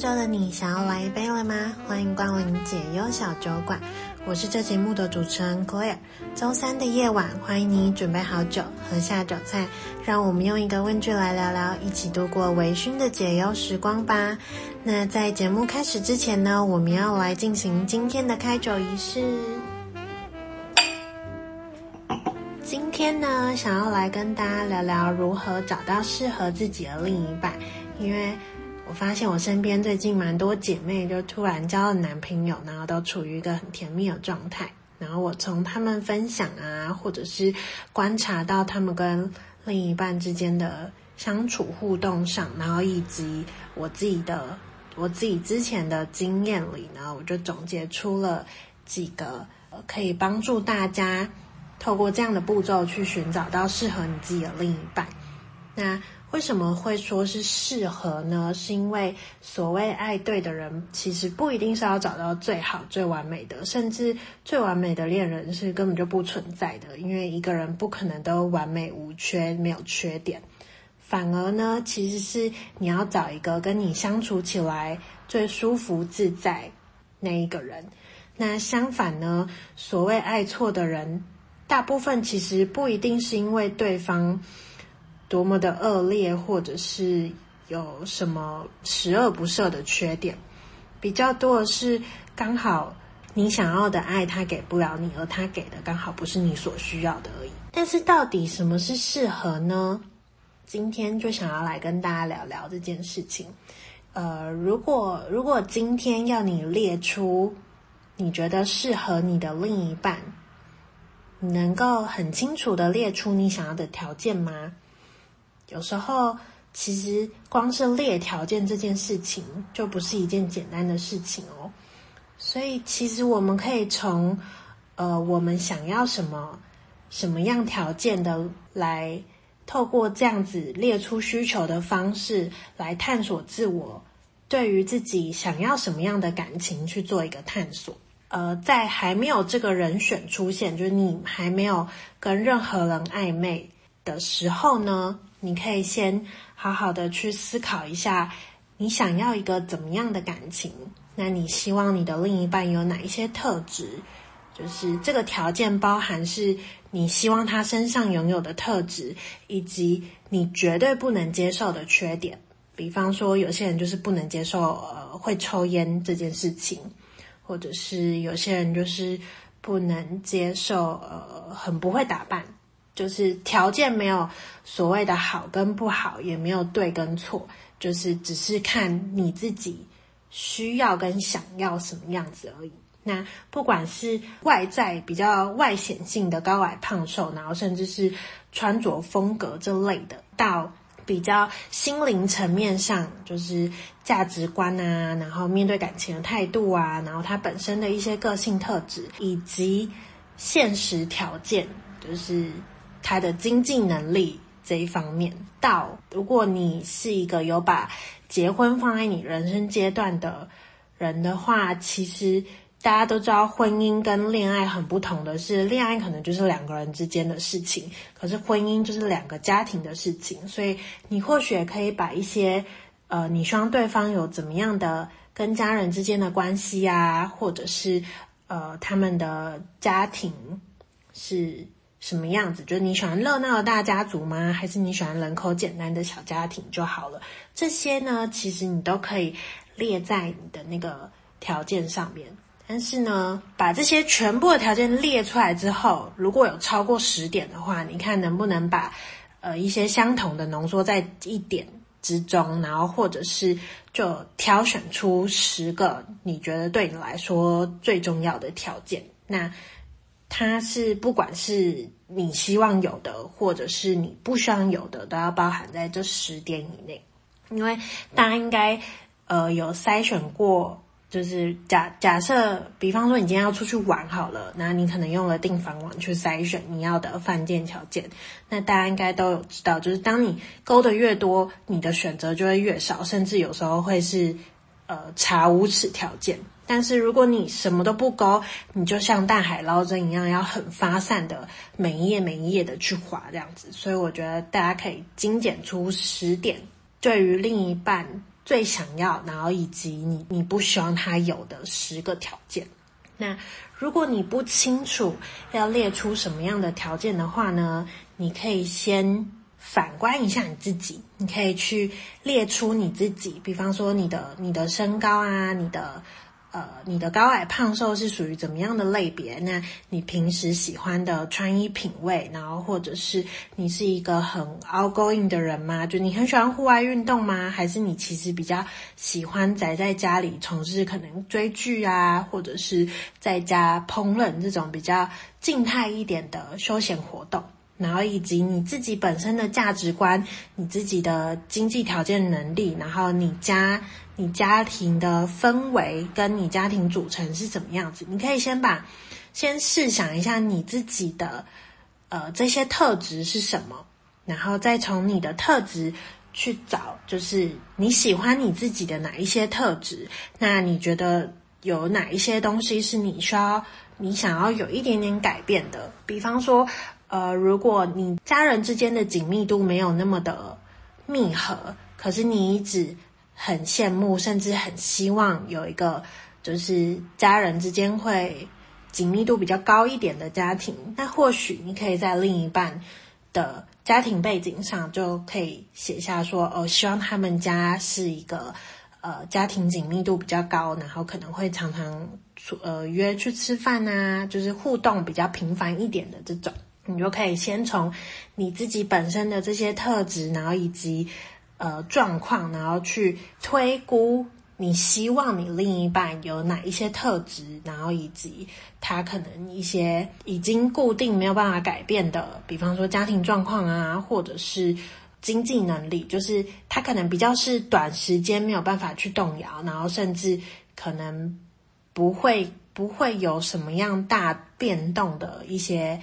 周的你想要来一杯了吗？欢迎光临解忧小酒馆，我是这节目的主持人 Claire。 周三的夜晚，欢迎你准备好酒，喝下酒菜，让我们用一个问句来聊聊，一起度过微醺的解忧时光吧。那在节目开始之前呢，我们要来进行今天的开酒仪式。今天呢，想要来跟大家聊聊如何找到适合自己的另一半，因为我发现我身边最近蛮多姐妹就突然交了男朋友，然后都处于一个很甜蜜的状态，然后我从他们分享啊，或者是观察到他们跟另一半之间的相处互动上，然后以及我自己之前的经验里呢，我就总结出了几个可以帮助大家透过这样的步骤去寻找到适合你自己的另一半。那为什么会说是适合呢？是因为所谓爱对的人，其实不一定是要找到最好最完美的，甚至最完美的恋人是根本就不存在的，因为一个人不可能都完美无缺，没有缺点。反而呢，其实是你要找一个跟你相处起来最舒服自在那一个人。那相反呢，所谓爱错的人，大部分其实不一定是因为对方多么的恶劣，或者是有什么十恶不赦的缺点，比较多的是刚好你想要的爱他给不了你，而他给的刚好不是你所需要的而已。但是到底什么是适合呢？今天就想要来跟大家聊聊这件事情。如果今天要你列出你觉得适合你的另一半，你能够很清楚的列出你想要的条件吗？有时候其实光是列条件这件事情就不是一件简单的事情哦，所以其实我们可以从我们想要什么样条件的，来透过这样子列出需求的方式来探索自我，对于自己想要什么样的感情去做一个探索。在还没有这个人选出现，就是你还没有跟任何人暧昧的时候呢，你可以先好好的去思考一下，你想要一个怎么样的感情？那你希望你的另一半有哪一些特质？就是这个条件包含是你希望他身上拥有的特质，以及你绝对不能接受的缺点。比方说，有些人就是不能接受会抽烟这件事情。或者是有些人就是不能接受很不会打扮，就是条件没有所谓的好跟不好，也没有对跟错，就是只是看你自己需要跟想要什么样子而已。那不管是外在比较外显性的高矮胖瘦，然后甚至是穿着风格这类的，到比较心灵层面上，就是价值观啊，然后面对感情的态度啊，然后他本身的一些个性特质，以及现实条件，就是他的经济能力这一方面。到如果你是一个有把结婚放在你人生阶段的人的话，其实大家都知道婚姻跟恋爱很不同的是，恋爱可能就是两个人之间的事情，可是婚姻就是两个家庭的事情，所以你或许也可以把一些你希望对方有怎么样的跟家人之间的关系啊，或者是他们的家庭是什么样子，就是你喜欢热闹的大家族吗？还是你喜欢人口简单的小家庭就好了。这些呢，其实你都可以列在你的那个条件上面。但是呢，把这些全部的条件列出来之后，如果有超过10点的话，你看能不能把一些相同的浓缩在1点之中，然后或者是就挑选出10个你觉得对你来说最重要的条件。那它是不管是你希望有的，或者是你不希望有的，都要包含在这10点以内。因为大家应该有筛选过，就是假设比方说你今天要出去玩好了，那你可能用了订房网去筛选你要的饭店条件，那大家应该都有知道，就是当你勾的越多，你的选择就会越少，甚至有时候会是查无此条件。但是如果你什么都不勾，你就像大海捞针一样，要很发散的每一页每一页的去滑这样子。所以我觉得大家可以精简出10点对于另一半最想要，然后以及你不希望他有的10个条件。那如果你不清楚要列出什么样的条件的话呢，你可以先反观一下你自己，你可以去列出你自己，比方说你的身高啊，你的高矮胖瘦是属于怎么样的类别，那你平时喜欢的穿衣品味，然后或者是你是一个很 outgoing 的人吗？就你很喜欢户外运动吗？还是你其实比较喜欢宅在家里从事可能追剧啊，或者是在家烹饪这种比较静态一点的休闲活动。然后以及你自己本身的价值观，你自己的经济条件能力，然后你家庭的氛围跟你家庭组成是怎么样子，你可以先试想一下你自己的这些特质是什么，然后再从你的特质去找就是你喜欢你自己的哪一些特质，那你觉得有哪一些东西是你想要有一点点改变的。比方说如果你家人之间的紧密度没有那么的密合，可是你一直很羡慕甚至很希望有一个就是家人之间会紧密度比较高一点的家庭，那或许你可以在另一半的家庭背景上就可以写下说希望他们家是一个家庭紧密度比较高，然后可能会常常约去吃饭啊，就是互动比较频繁一点的这种。你就可以先从你自己本身的这些特质，然后以及状况，然后去推估你希望你另一半有哪一些特质，然后以及他可能一些已经固定没有办法改变的，比方说家庭状况啊，或者是经济能力，就是他可能比较是短时间没有办法去动摇，然后甚至可能不会有什么样大变动的一些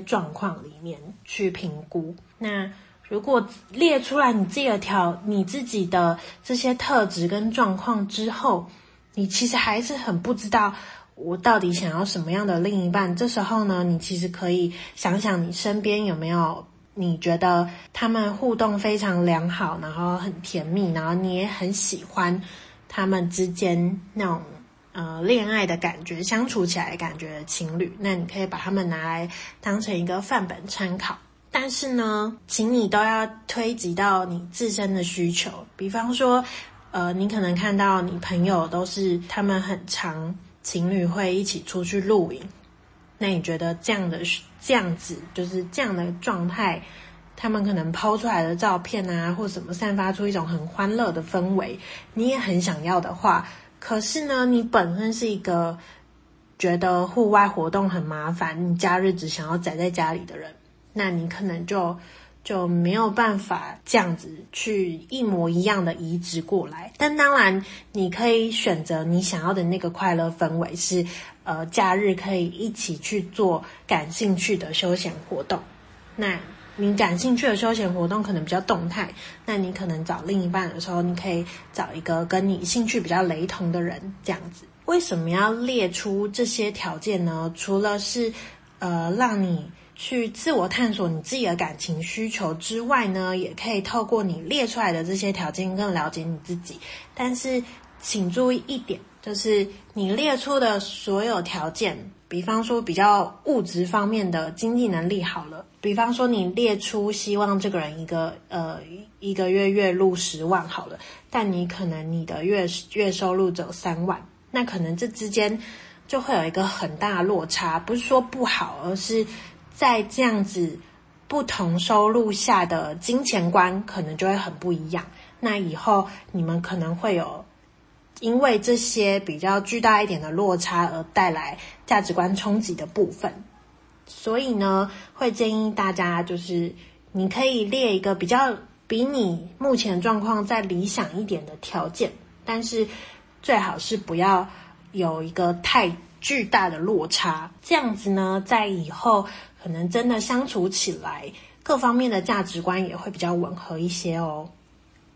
状况里面去评估。那如果列出来你自己的这些特质跟状况之后，你其实还是很不知道我到底想要什么样的另一半，这时候呢，你其实可以想想你身边有没有你觉得他们互动非常良好，然后很甜蜜，然后你也很喜欢他们之间那种恋爱的感觉，相处起来的感觉的情侣，那你可以把他们拿来当成一个范本参考。但是呢，请你都要推及到你自身的需求。比方说你可能看到你朋友都是他们很常情侣会一起出去露营，那你觉得这样子就是这样的状态，他们可能抛出来的照片啊或什么散发出一种很欢乐的氛围，你也很想要的话，可是呢，你本身是一个觉得户外活动很麻烦，你假日只想要宅在家里的人，那你可能就没有办法这样子去一模一样的移植过来。但当然，你可以选择你想要的那个快乐氛围是，假日可以一起去做感兴趣的休闲活动。那你感兴趣的休闲活动可能比较动态，那你可能找另一半的时候，你可以找一个跟你兴趣比较雷同的人这样子。为什么要列出这些条件呢？除了是让你去自我探索你自己的感情需求之外呢，也可以透过你列出来的这些条件更了解你自己。但是请注意一点，就是你列出的所有条件，比方说比较物质方面的经济能力好了，比方说你列出希望这个人一个月月入10万好了，但你可能你的月收入只有3万，那可能这之间就会有一个很大的落差。不是说不好，而是在这样子不同收入下的金钱观可能就会很不一样，那以后你们可能会有因为这些比较巨大一点的落差而带来价值观冲击的部分。所以呢，会建议大家就是你可以列一个比你目前状况再理想一点的条件，但是最好是不要有一个太巨大的落差，这样子呢，在以后可能真的相处起来各方面的价值观也会比较吻合一些哦。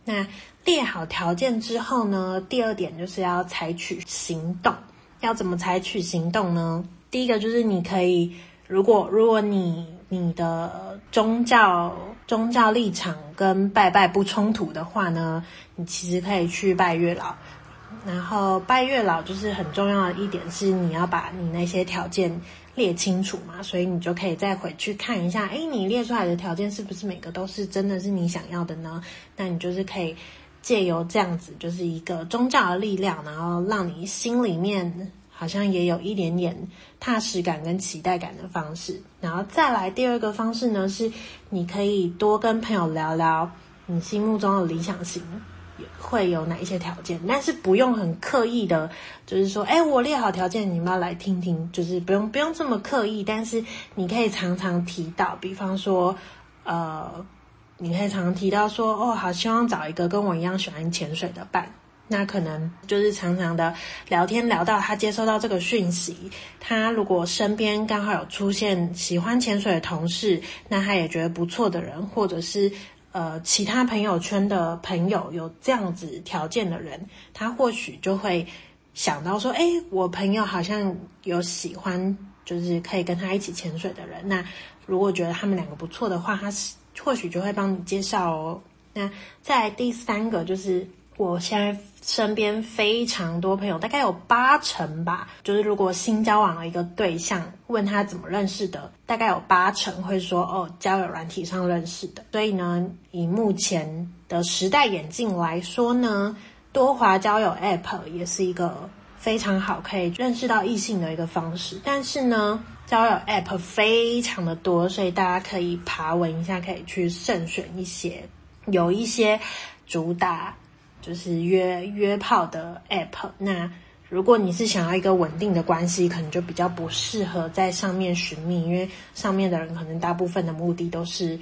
那列好条件之后呢，第2点就是要采取行动。要怎么采取行动呢？第一个就是你可以，如果你的宗教宗教立场跟拜拜不冲突的话呢，你其实可以去拜月老。然后拜月老就是很重要的一点是你要把你那些条件列清楚嘛，所以你就可以再回去看一下，诶，你列出来的条件是不是每个都是真的是你想要的呢？那你就是可以借由这样子就是一个宗教的力量，然后让你心里面好像也有一点点踏实感跟期待感的方式。然后再来第二个方式呢，是你可以多跟朋友聊聊你心目中的理想型会有哪一些条件，但是不用很刻意的就是说我列好条件你们要来听听，就是不用这么刻意，但是你可以常常提到，比方说你可以常常提到说好希望找一个跟我一样喜欢潜水的伴，那可能就是常常的聊天聊到他接收到这个讯息，他如果身边刚好有出现喜欢潜水的同事，那他也觉得不错的人，或者是其他朋友圈的朋友有这样子条件的人，他或许就会想到说我朋友好像有喜欢就是可以跟他一起潜水的人，那如果觉得他们两个不错的话，他或许就会帮你介绍哦。那再来第三个，就是我现在身边非常多朋友，大概有80%吧，就是如果新交往了一个对象，问他怎么认识的，大概有80%会说交友软体上认识的。所以呢，以目前的时代演进来说呢，多滑交友 App 也是一个非常好可以认识到异性的一个方式。但是呢，交友 App 非常的多，所以大家可以爬文一下，可以去慎选一些，有一些主打就是约炮的 app， 那如果你是想要一个稳定的关系，可能就比较不适合在上面寻觅，因为上面的人可能大部分的目的都是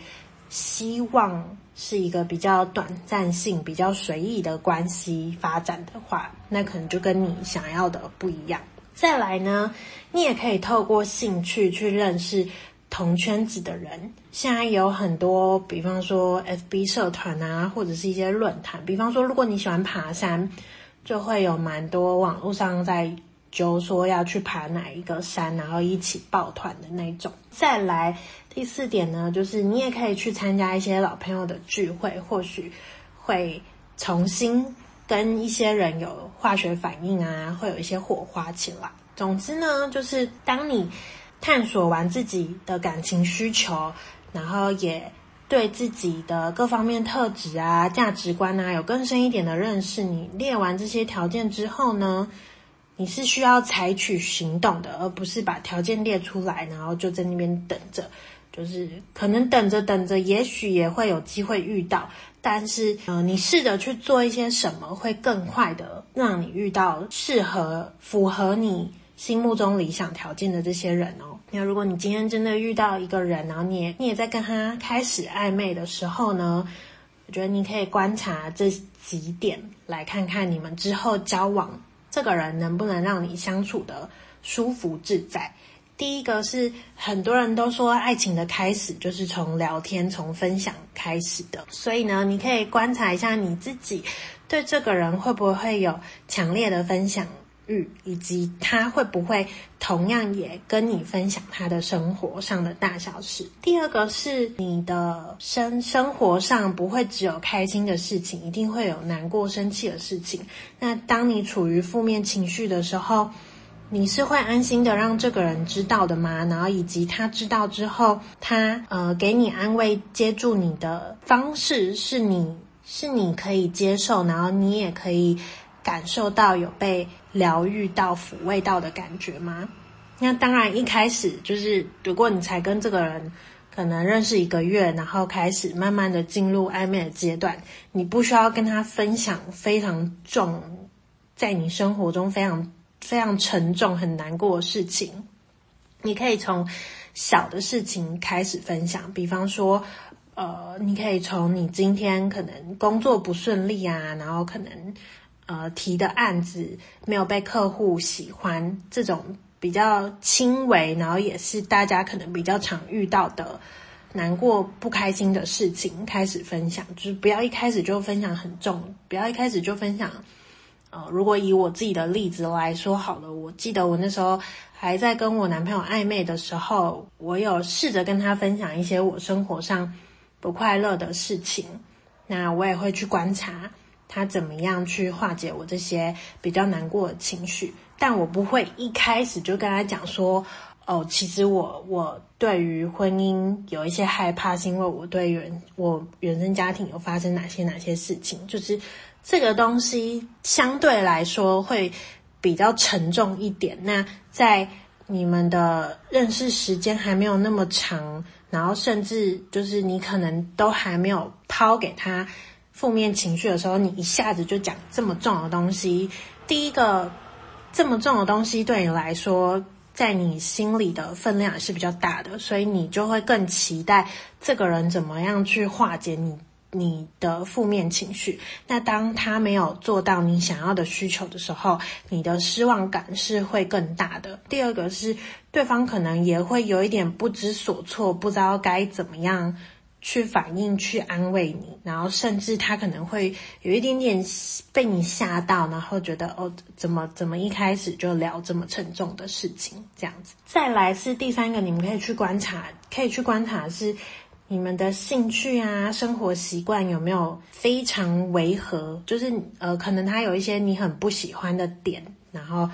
希望是一个比较短暂性比较随意的关系发展的话，那可能就跟你想要的不一样。再来呢，你也可以透过兴趣去认识同圈子的人，现在有很多比方说 FB 社团啊，或者是一些论坛，比方说如果你喜欢爬山，就会有蛮多网络上在揪说要去爬哪一个山，然后一起抱团的那种。再来第四点呢，就是你也可以去参加一些老朋友的聚会，或许会重新跟一些人有化学反应啊，会有一些火花起来。总之呢，就是当你探索完自己的感情需求，然后也对自己的各方面特质啊价值观啊有更深一点的认识，你列完这些条件之后呢，你是需要采取行动的，而不是把条件列出来然后就在那边等着，就是可能等着也许也会有机会遇到，但是你试着去做一些什么会更快的让你遇到适合符合你心目中理想条件的这些人哦。那如果你今天真的遇到一个人，然后你也在跟他开始暧昧的时候呢，我觉得你可以观察这几点，来看看你们之后交往这个人能不能让你相处的舒服自在。第一个是很多人都说爱情的开始就是从聊天从分享开始的，所以呢你可以观察一下你自己对这个人会不会有强烈的分享，以及他会不会同样也跟你分享他的生活上的大小事。第二个是你的生活上不会只有开心的事情，一定会有难过生气的事情，那当你处于负面情绪的时候，你是会安心的让这个人知道的吗？然后以及他知道之后，他给你安慰接住你的方式是你可以接受，然后你也可以感受到有被疗愈到抚慰到的感觉吗？那当然一开始就是如果你才跟这个人可能认识1个月，然后开始慢慢的进入暧昧的阶段，你不需要跟他分享非常重在你生活中非常非常沉重很难过的事情，你可以从小的事情开始分享，比方说你可以从你今天可能工作不顺利啊，然后可能提的案子没有被客户喜欢，这种比较轻微然后也是大家可能比较常遇到的难过不开心的事情开始分享，就是不要一开始就分享很重，不要一开始就分享如果以我自己的例子来说好了，我记得我那时候还在跟我男朋友暧昧的时候，我有试着跟他分享一些我生活上不快乐的事情，那我也会去观察他怎么样去化解我这些比较难过的情绪，但我不会一开始就跟他讲说哦，其实我对于婚姻有一些害怕，是因为我对我原生家庭有发生哪些事情，就是这个东西相对来说会比较沉重一点。那在你们的认识时间还没有那么长，然后甚至就是你可能都还没有抛给他负面情绪的时候，你一下子就讲这么重的东西，第一个这么重的东西对你来说在你心里的分量也是比较大的，所以你就会更期待这个人怎么样去化解你的负面情绪。那当他没有做到你想要的需求的时候，你的失望感是会更大的。第二个是对方可能也会有一点不知所措，不知道该怎么样去反应去安慰你，然后甚至他可能会有一点点被你吓到，然后觉得哦，怎么一开始就聊这么沉重的事情这样子。再来是第三个，你们可以去观察是你们的兴趣啊生活习惯有没有非常违和，就是可能他有一些你很不喜欢的点，然后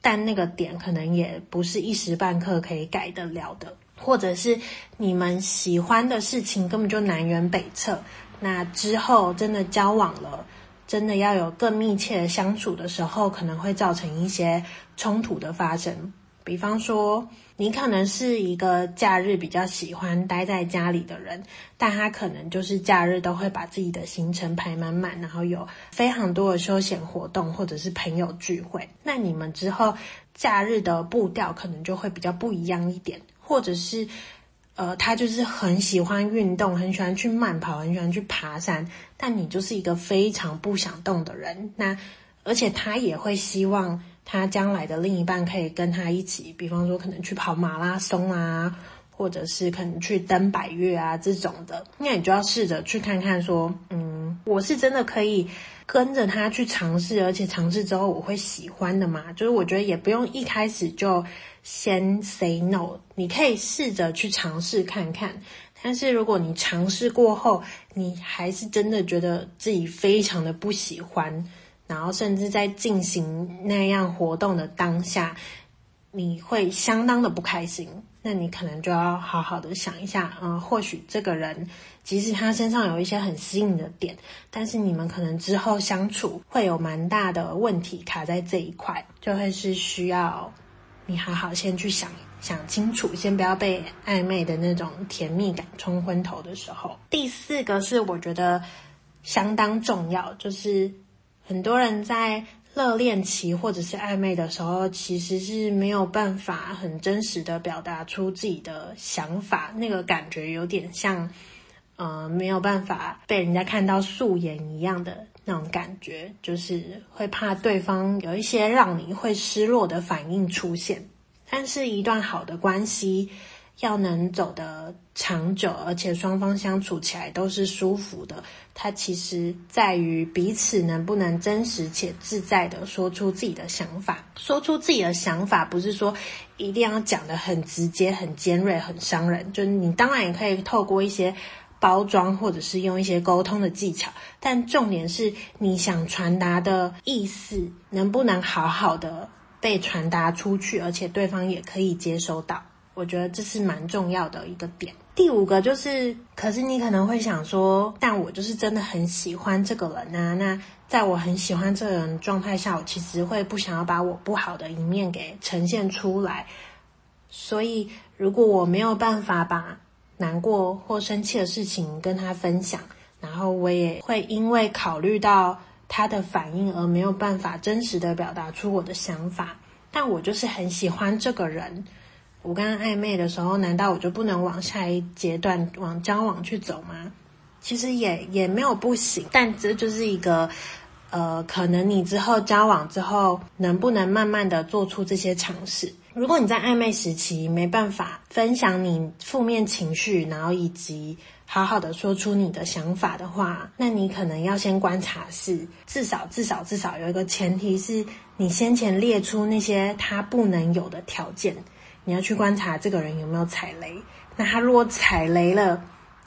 但那个点可能也不是一时半刻可以改得了的，或者是你们喜欢的事情根本就南辕北辙。那之后真的交往了，真的要有更密切的相处的时候，可能会造成一些冲突的发生。比方说你可能是一个假日比较喜欢待在家里的人，但他可能就是假日都会把自己的行程排满满，然后有非常多的休闲活动或者是朋友聚会，那你们之后假日的步调可能就会比较不一样一点。或者是他就是很喜欢运动，很喜欢去慢跑，很喜欢去爬山，但你就是一个非常不想动的人。那而且他也会希望他将来的另一半可以跟他一起，比方说可能去跑马拉松啊，或者是可能去登百岳啊这种的。那你就要试着去看看说我是真的可以跟着他去尝试，而且尝试之后我会喜欢的嘛，就是我觉得也不用一开始就先 say no， 你可以试着去尝试看看。但是如果你尝试过后你还是真的觉得自己非常的不喜欢，然后甚至在进行那样活动的当下你会相当的不开心，那你可能就要好好的想一下或许这个人即使他身上有一些很吸引的点，但是你们可能之后相处会有蛮大的问题卡在这一块，就会是需要你好好先去想清楚，先不要被暧昧的那种甜蜜感冲昏头的时候。第四个是我觉得相当重要，就是很多人在热恋期或者是暧昧的时候其实是没有办法很真实的表达出自己的想法，那个感觉有点像没有办法被人家看到素颜一样的那种感觉，就是会怕对方有一些让你会失落的反应出现。但是一段好的关系要能走得长久，而且双方相处起来都是舒服的，它其实在于彼此能不能真实且自在的说出自己的想法。说出自己的想法不是说一定要讲得很直接很尖锐很伤人，就是你当然也可以透过一些包装或者是用一些沟通的技巧，但重点是你想传达的意思能不能好好的被传达出去，而且对方也可以接收到，我觉得这是蛮重要的一个点。第五个就是，可是你可能会想说，但我就是真的很喜欢这个人啊，那在我很喜欢这个人的状态下，我其实会不想要把我不好的一面给呈现出来，所以如果我没有办法把难过或生气的事情跟他分享，然后我也会因为考虑到他的反应而没有办法真实的表达出我的想法，但我就是很喜欢这个人，我跟他暧昧的时候难道我就不能往下一阶段往交往去走吗？其实也没有不行，但这就是一个可能你之后交往之后能不能慢慢的做出这些尝试。如果你在暧昧时期没办法分享你负面情绪，然后以及好好的说出你的想法的话，那你可能要先观察，是至少有一个前提是你先前列出那些他不能有的条件，你要去观察这个人有没有踩雷。那他如果踩雷了，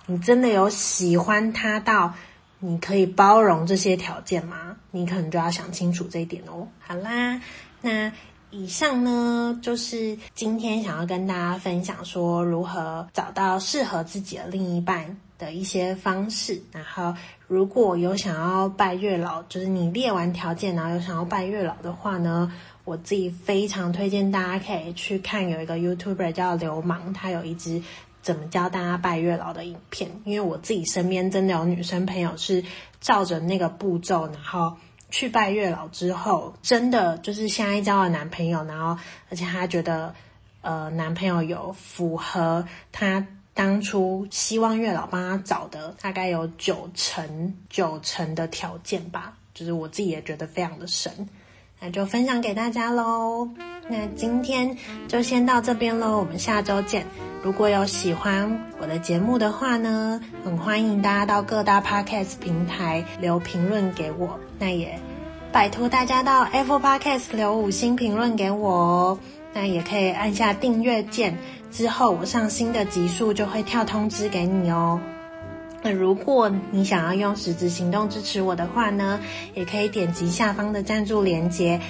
你真的有喜欢他到你可以包容这些条件吗？你可能就要想清楚这一点哦。好啦，那以上呢就是今天想要跟大家分享说如何找到适合自己的另一半的一些方式。然后如果有想要拜月老，就是你列完条件然后有想要拜月老的话呢，我自己非常推荐大家可以去看有一个 YouTuber 叫流氓，他有一支怎么教大家拜月老的影片。因为我自己身边真的有女生朋友是照着那个步骤然后去拜月老之后，真的就是现在交了男朋友，然后而且她觉得男朋友有符合她当初希望月老帮她找的大概有九成的条件吧，就是我自己也觉得非常的神。那就分享给大家咯，那今天就先到这边咯，我们下周见。如果有喜欢我的节目的话呢，很欢迎大家到各大 Podcast 平台留评论给我，那也拜托大家到 Apple Podcast 留5星评论给我哦。那也可以按下订阅键，之后我上新的集数就会跳通知给你哦。那如果你想要用实质行动支持我的话呢，也可以点击下方的赞助连结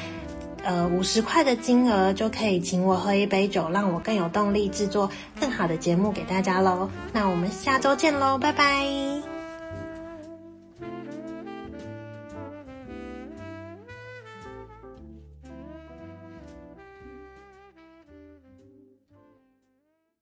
，$50的金额就可以请我喝一杯酒，让我更有动力制作更好的节目给大家咯。那我们下周见咯，拜拜。